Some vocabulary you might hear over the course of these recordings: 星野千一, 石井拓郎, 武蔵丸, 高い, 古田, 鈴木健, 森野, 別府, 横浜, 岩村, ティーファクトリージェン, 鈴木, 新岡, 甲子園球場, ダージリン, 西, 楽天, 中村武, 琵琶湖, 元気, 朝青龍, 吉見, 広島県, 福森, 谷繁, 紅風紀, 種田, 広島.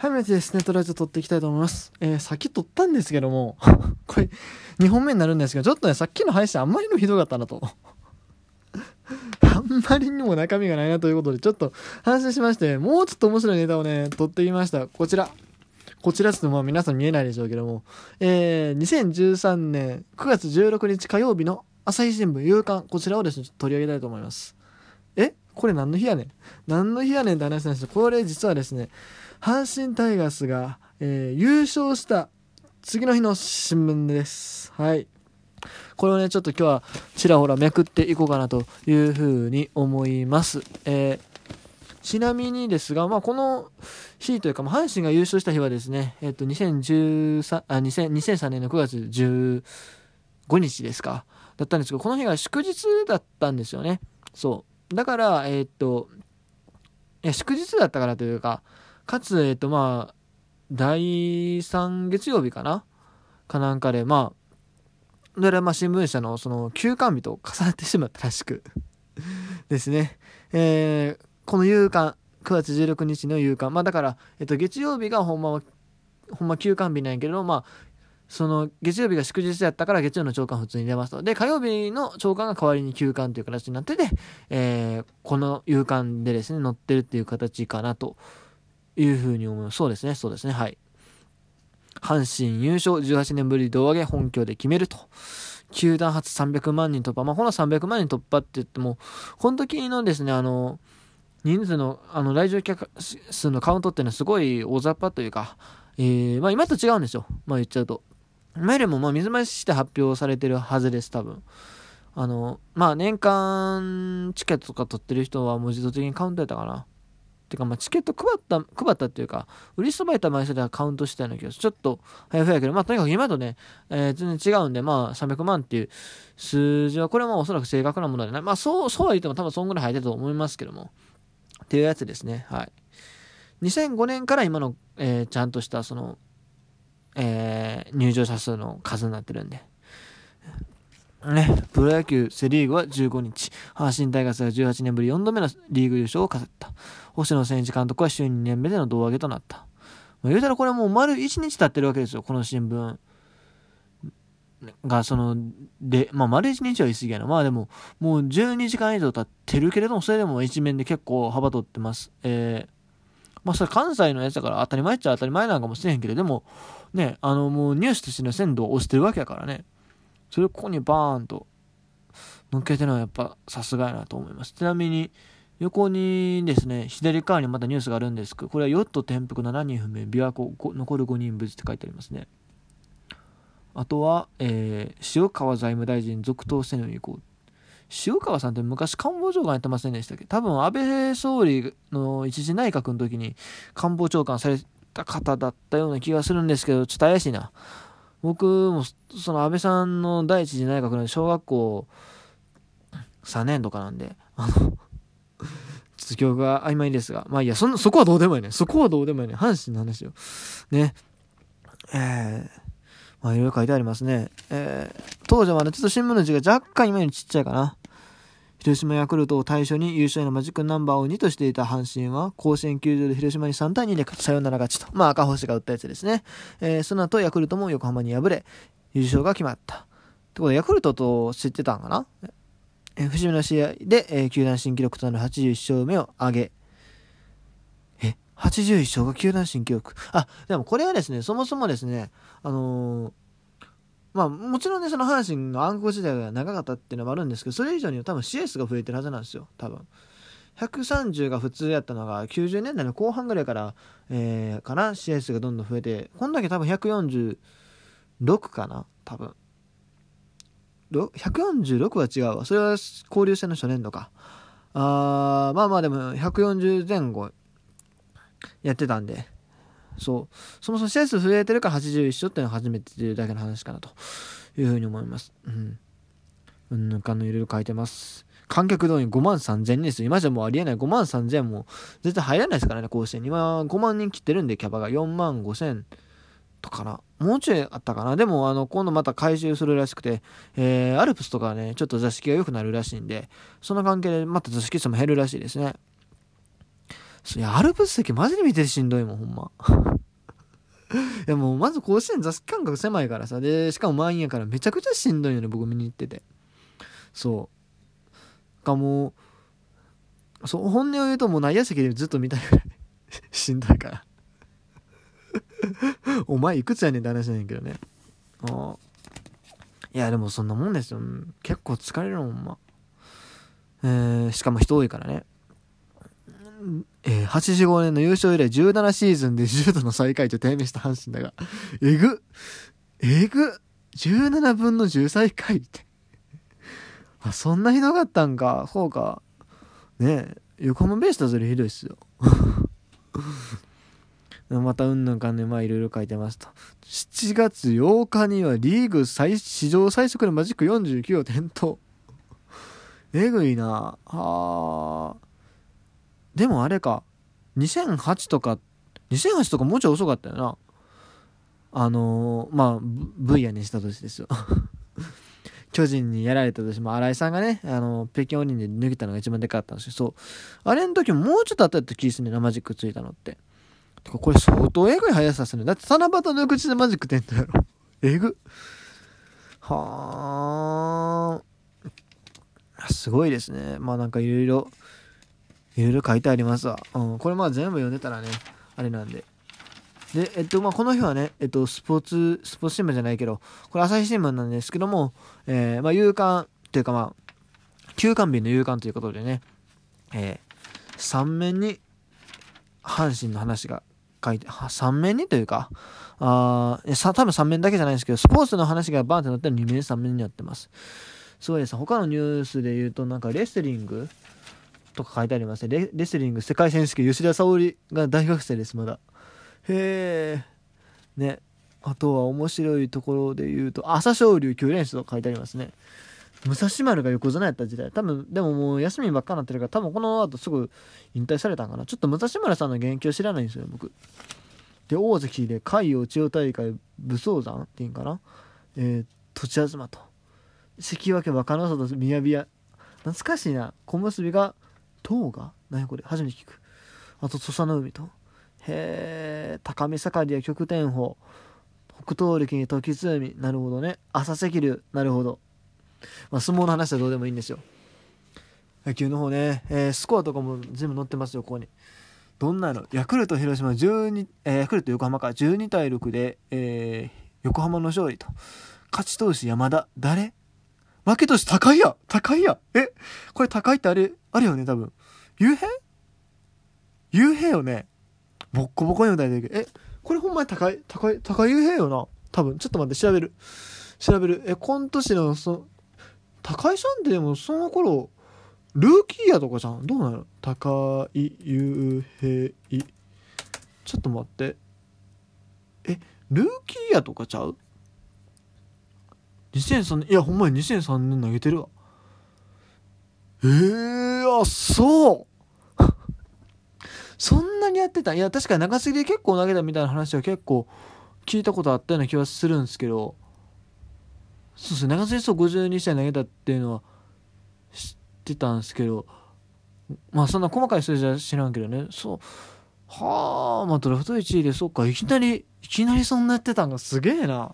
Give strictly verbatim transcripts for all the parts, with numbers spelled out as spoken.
早めてですね、とりあえず撮っていきたいと思います。えー、先撮ったんですけども、これ、にほんめになるんですけど、ちょっとね、さっきの配信あんまりにもひどかったなと。あんまりにも中身がないなということで、ちょっと反省しまして、もうちょっと面白いネタをね、撮ってきました。こちら。こちらですと、まあ皆さん見えないでしょうけども、えー、にせんじゅうさんねんくがつじゅうろくにち火曜日の朝日新聞夕刊、こちらをですね、取り上げたいと思います。えこれ何の日やねん何の日やねんって話なんですけど、これ実はですね、阪神タイガースが、えー、優勝した次の日の新聞です。はい。これをね、ちょっと今日はちらほらめくっていこうかなというふうに思います。えー、ちなみにですが、まあ、この日というか、まあ、阪神が優勝した日はですね、えっと、にせんさんねんのくがつじゅうごにちですか、だったんですけど、この日が祝日だったんですよね。そう。だから、えっと、いや祝日だったからというか、かつ、えっと、まあ、だいさんげつようびかなかなんかで、まあ、それはまあ新聞社のその休刊日と重なってしまったらしくですね。えー、この夕刊、くがつじゅうろくにちの夕刊、まあだから、えっと、月曜日がほんまは、ほんま休刊日なんやけど、まあ、その月曜日が祝日やったから月曜の朝刊普通に出ますと。で、火曜日の朝刊が代わりに休刊という形になってて、えー、この夕刊でですね、載ってるっていう形かなというふうに思います。そうですね、そうですね、はい。阪神優勝じゅうはちねんぶり胴上げ本拠で決めると。球団初さんびゃくまんにん突破。まあ、このさんびゃくまんにん突破って言っても、この時のですね、あの、人数の、あの、来場客数のカウントっていうのはすごい大雑把というか、えー、まあ今と違うんですよ。まあ言っちゃうと。前よりもまあ水増しして発表されてるはずです、多分。あの、まあ年間チケットとか取ってる人はもう自動的にカウントやったかな。てかまあチケット配った、配ったっていうか、売りそばいた枚数ではカウントしたような気がする。ちょっと早々やけど、まあとにかく今とね、えー、全然違うんで、まあさんびゃくまんっていう数字は、これはまあおそらく正確なものでない。まあそう、そうは言っても多分そんぐらい入ってると思いますけども。っていうやつですね。はい。にせんごねんから今の、えー、ちゃんとしたその、えー、入場者数の数になってるんで。ね、プロ野球セリーグはじゅうごにち、阪神タイガースがじゅうはちねんぶりよんどめのリーグ優勝を飾った。星野千一監督は就任にねんめでの胴上げとなった。言うたらこれもう丸いちにち経ってるわけですよ、この新聞。がそのでまあ丸一日は言い過ぎやな、まあでももうじゅうにじかん以上経ってるけれども、それでも一面で結構幅取ってます。えー、まあそれ関西のやつだから当たり前っちゃ当たり前なんかもしれへんけど、でもね、あのもうニュースとしての鮮度を押してるわけやからね、それをここにバーンと乗っけてるのはやっぱさすがやなと思います。ちなみに横にですね、左側にまたニュースがあるんですけど、これはヨット転覆しちにんふめ、琵琶湖残るごにん無事って書いてありますね。あとは、えー、塩川財務大臣続投せぬに行こう。塩川さんって昔官房長官やってませんでしたっけ？多分安倍総理の一次内閣の時に官房長官された方だったような気がするんですけど、ちょっと怪しいな。僕もその安倍さんの第一次内閣の小学校さんねんとかなんで、あの、記憶が曖昧ですが、まあいいや、そんな、そこはどうでもいいね。そこはどうでもいいね。阪神の話よ。ね。えーまあいろいろ書いてありますね。えー、当時はね、ちょっと新聞の字が若干今よりちっちゃいかな。広島ヤクルトを対象に優勝へのマジックナンバーをにとしていた阪神は、甲子園球場で広島にさんたいにでサヨナラ勝ちと。まあ赤星が打ったやつですね。えー、その後ヤクルトも横浜に敗れ、優勝が決まった。ってことで、ヤクルトと知ってたんかな？えー、節目の試合で、えー、球団新記録となるはちじゅういっしょうめを挙げ、はちじゅういっしょうが球団新記録。あ、でもこれはですね、そもそもですね、あのー、まあもちろんね、その阪神の暗黒時代が長かったっていうのもあるんですけど、それ以上に多分 シーエス が増えてるはずなんですよ、多分。ひゃくさんじゅうが普通やったのがきゅうじゅうねんだいの後半ぐらいから、えー、かな、シーエス がどんどん増えて、こんだけ多分ひゃくよんじゅうろくかな、多分。ひゃくよんじゅうろくは違うわ。それは交流戦の初年度か。あー、まあまあでもひゃくよんじゅうぜんご。やってたんで、そう、そもそも試合数増えてるからはちじゅういっしょうっていうのは初めてというだけの話かなというふうに思います。うん、うんぬんかんのいろいろ書いてます。観客動員ごまんさんぜんにんですよ。今じゃもうありえない。ごまんさんぜんも絶対入らないですからね、甲子園に。今ごまんにん切ってるんで、キャバがよんまんごせんとかな、もうちょいあったかな。でもあの今度また回収するらしくて、えー、アルプスとかね、ちょっと座敷が良くなるらしいんで、その関係でまた座敷数も減るらしいですね。いやアルプス席マジで見ててしんどいもんほんまいやもうまず甲子園座席間隔狭いからさ、でしかも満員やからめちゃくちゃしんどいよね僕見に行ってて。そうかもうそう本音を言うともう内野席でずっと見たいぐらいしんどいからお前いくつやねんって話なんやけどね。あいやでもそんなもんですよ、結構疲れるもんま、えー、しかも人多いからね。えー、はちじゅうごねんの優勝以来じゅうななシーズンでじゅう度の最下位と低迷した阪神だが、えぐえぐじゅうななぶんのじゅう最下位ってあそんなひどかったんか。そうかねえ横浜ベイスターズよりひどいっすよまたうんぬんかんねまあいろいろ書いてますと。しちがつようかにはリーグ最史上最速のマジックよんじゅうきゅうを点灯えぐいなあ。でもあれかにせんはちとかにせんはちとかもうちょい遅かったよな。あのー、まあ V やねした年ですよ巨人にやられた年も新井さんがね、あのー、北京オリンピックで抜けたのが一番でかかったんですけど、そうあれの時ももうちょっとあったって気すんねんなマジックついたのって。てかこれ相当えぐい速さするね。だって七夕抜口でマジック点だやろえぐはーすごいですね。まあなんかいろいろいろいろ書いてありますわ、うん、これまあ全部読んでたらねあれなんで。でえっとまあこの日はねえっとスポーツスポーツ新聞じゃないけどこれ朝日新聞なんですけども、えー、まあ夕刊というかまあ休刊日の夕刊ということでね、えー、さん面に阪神の話が書いてさん面にというかあいやさ多分さん面だけじゃないんですけどスポーツの話がバーンってなってに面さん面になってます。そうです。他のニュースで言うとなんかレスリングとか書いてありますね。 レ, レスリング世界選手権吉田沙保里が大学生ですまだ。へえね。あとは面白いところで言うと朝青龍きゅう連勝と書いてありますね。武蔵丸が横綱やった時代多分でももう休みばっかになってるから多分この後すぐ引退されたんかな。ちょっと武蔵丸さんの言及知らないんですよ僕で。大関で海洋千代大会武双山っていうんかな、えー、土地東と関脇若の里宮々懐かしいな。小結が東が何これ初めて聞く。あと土佐の海とへえ高見盛りや極天鵬北東力に時津海なるほどね朝赤龍なるほど。まあ相撲の話はどうでもいいんですよ。野球の方ね、えー、スコアとかも全部載ってますよここに。どんなのヤクルト広島じゅうに、えー、ヤクルト横浜かじゅうに対ろくで、えー、横浜の勝利と勝ち投手山田誰負け投手高いや高いやえこれ高いってあれあれよね多分幽閉幽閉よねボッコボコに打たれてるけどえこれほんまに高い高い高い幽閉よな多分。ちょっと待って調べる調べるえ今年のその高いさんってでもその頃ルーキーやとかじゃんどうなの高い幽閉ちょっと待ってえルーキーやとかちゃうにせんさんねんいやほんまににせんさんねん投げてるわ。えー、あそうそんなにやってた。いや確かに中継ぎで結構投げたみたいな話は結構聞いたことあったような気はするんですけど、そうですね中継ぎそうごじゅうに試合投げたっていうのは知ってたんですけど、まあそんな細かい数字は知らんけどね。そうはあまあドラフトいちいでそうかいきなりいきなりそんなやってたんがすげえな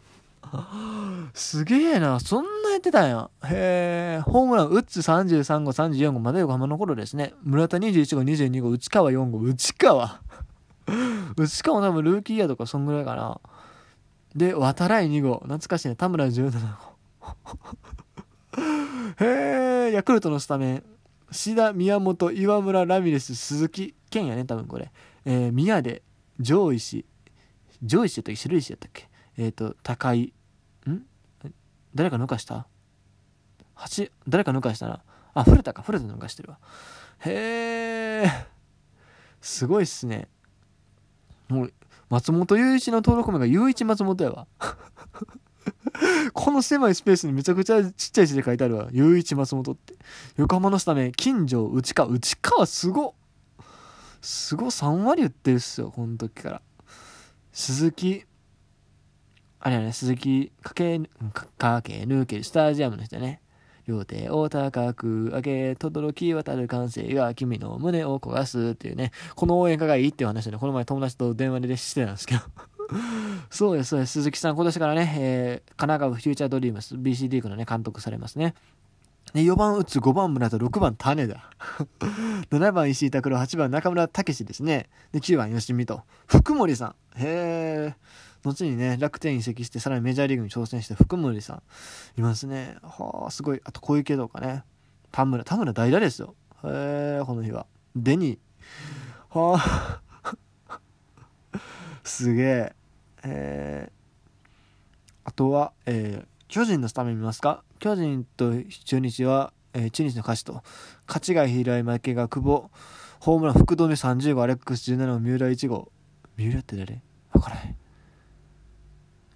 すげえなそんなやってたんや。へえ。ホームランウッズさんじゅうさんごうさんじゅうよんごうまだ横浜の頃ですね。村田にじゅういちごうにじゅうにごう内川よんごう内川内川も多分ルーキーやとかそんぐらいかな。で渡来にごう懐かしいね田村じゅうななごうへえ。ヤクルトのスタメン志田宮本岩村ラミレス鈴木健やね多分これ、えー、宮で上石上石やったっけ白石やったっけえっ、ー、と高井ん誰か抜かしたはち誰か抜かしたなあ古田か古田抜かしてるわ。へえすごいっすね。もう松本雄一の登録名が雄一松本やわこの狭いスペースにめちゃくちゃちっちゃい字で書いてあるわ雄一松本って。横浜のスタメン近所内川内川すごすごさん割打ってるっすよこの時から。鈴木あれやね鈴木かけぬかけぬけスタジアムの人ね両手を高く上げ、轟き渡る歓声が君の胸を焦がすっていうね、この応援歌がいいっていう話で、ね、この前友達と電話でしてたんですけどそうですそうです、鈴木さん今年からね、えー、神奈川フューチャードリームス ビーシー リーグのね監督されますね。でよんばん打つ、ごばん村田、ろくばん種田ななばん石井拓郎、はちばん中村武ですね。できゅうばん吉見と福森さん、へー、後にね楽天移籍してさらにメジャーリーグに挑戦して福森さんいますね。はあ、すごい。あと小池とかね、田村田村代打ですよ。へー、この日はデニー、はあすげー。えー、あとは、えー、巨人のスタメン見ますか。巨人と中日は、えー、中日の勝ちと勝ちが平井、負けが久保、ホームラン福留さんじゅうごう、アレックスじゅうななごう、三浦いち号、三浦って誰分からへん、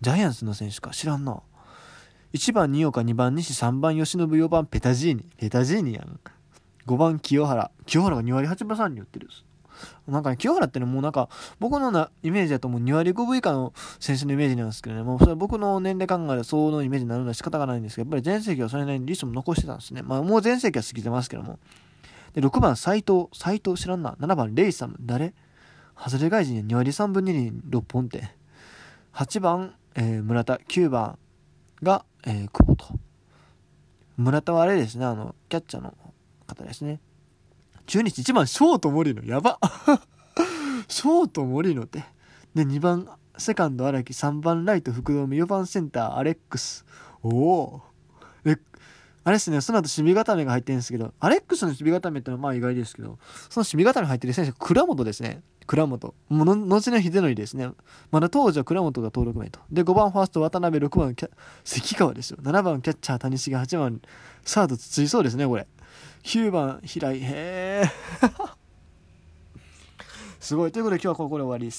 ジャイアンツの選手か知らんな。いちばん新岡、にばん西、さんばん吉信、よんばんペタジーニ、ペタジーニやん、ごばん清原、清原がに割はちぶさんに打ってるです。なんかね、清原ってね、もうなんか僕のなイメージだともうに割ごぶ以下の選手のイメージなんですけどね、もうそれは僕の年齢考えでそうのイメージになるのは仕方がないんですけど、やっぱり前世紀はそれなりにリストも残してたんですね。まあもう前世紀は過ぎてますけども。でろくばん斉藤、斉藤知らんな。ななばんレイサム、誰ハズレ外人や、に割さんぶに厘ろっぽんって。はちばん、えー、村田、きゅうばんが、えー、久保と。村田はあれですね、あのキャッチャーの方ですね。中日いちばんショート森野、やばショート森野って。でにばんセカンド荒木、さんばんライト福留、よんばんセンターアレックス、おおえあれですね。その後守備固めが入ってるんですけど、アレックスの守備固めってのはまあ意外ですけど、その守備固め入ってる選手倉本ですね。倉本もの後の秀則ですね。まだ当時は倉本が登録名と。でごばんファースト渡辺、ろくばんキャ関川ですよ、ななばんキャッチャー谷繁、はちばんサード筒井、そうですねこれ、きゅうばん平井、へえすごい。ということで今日はここで終わりです。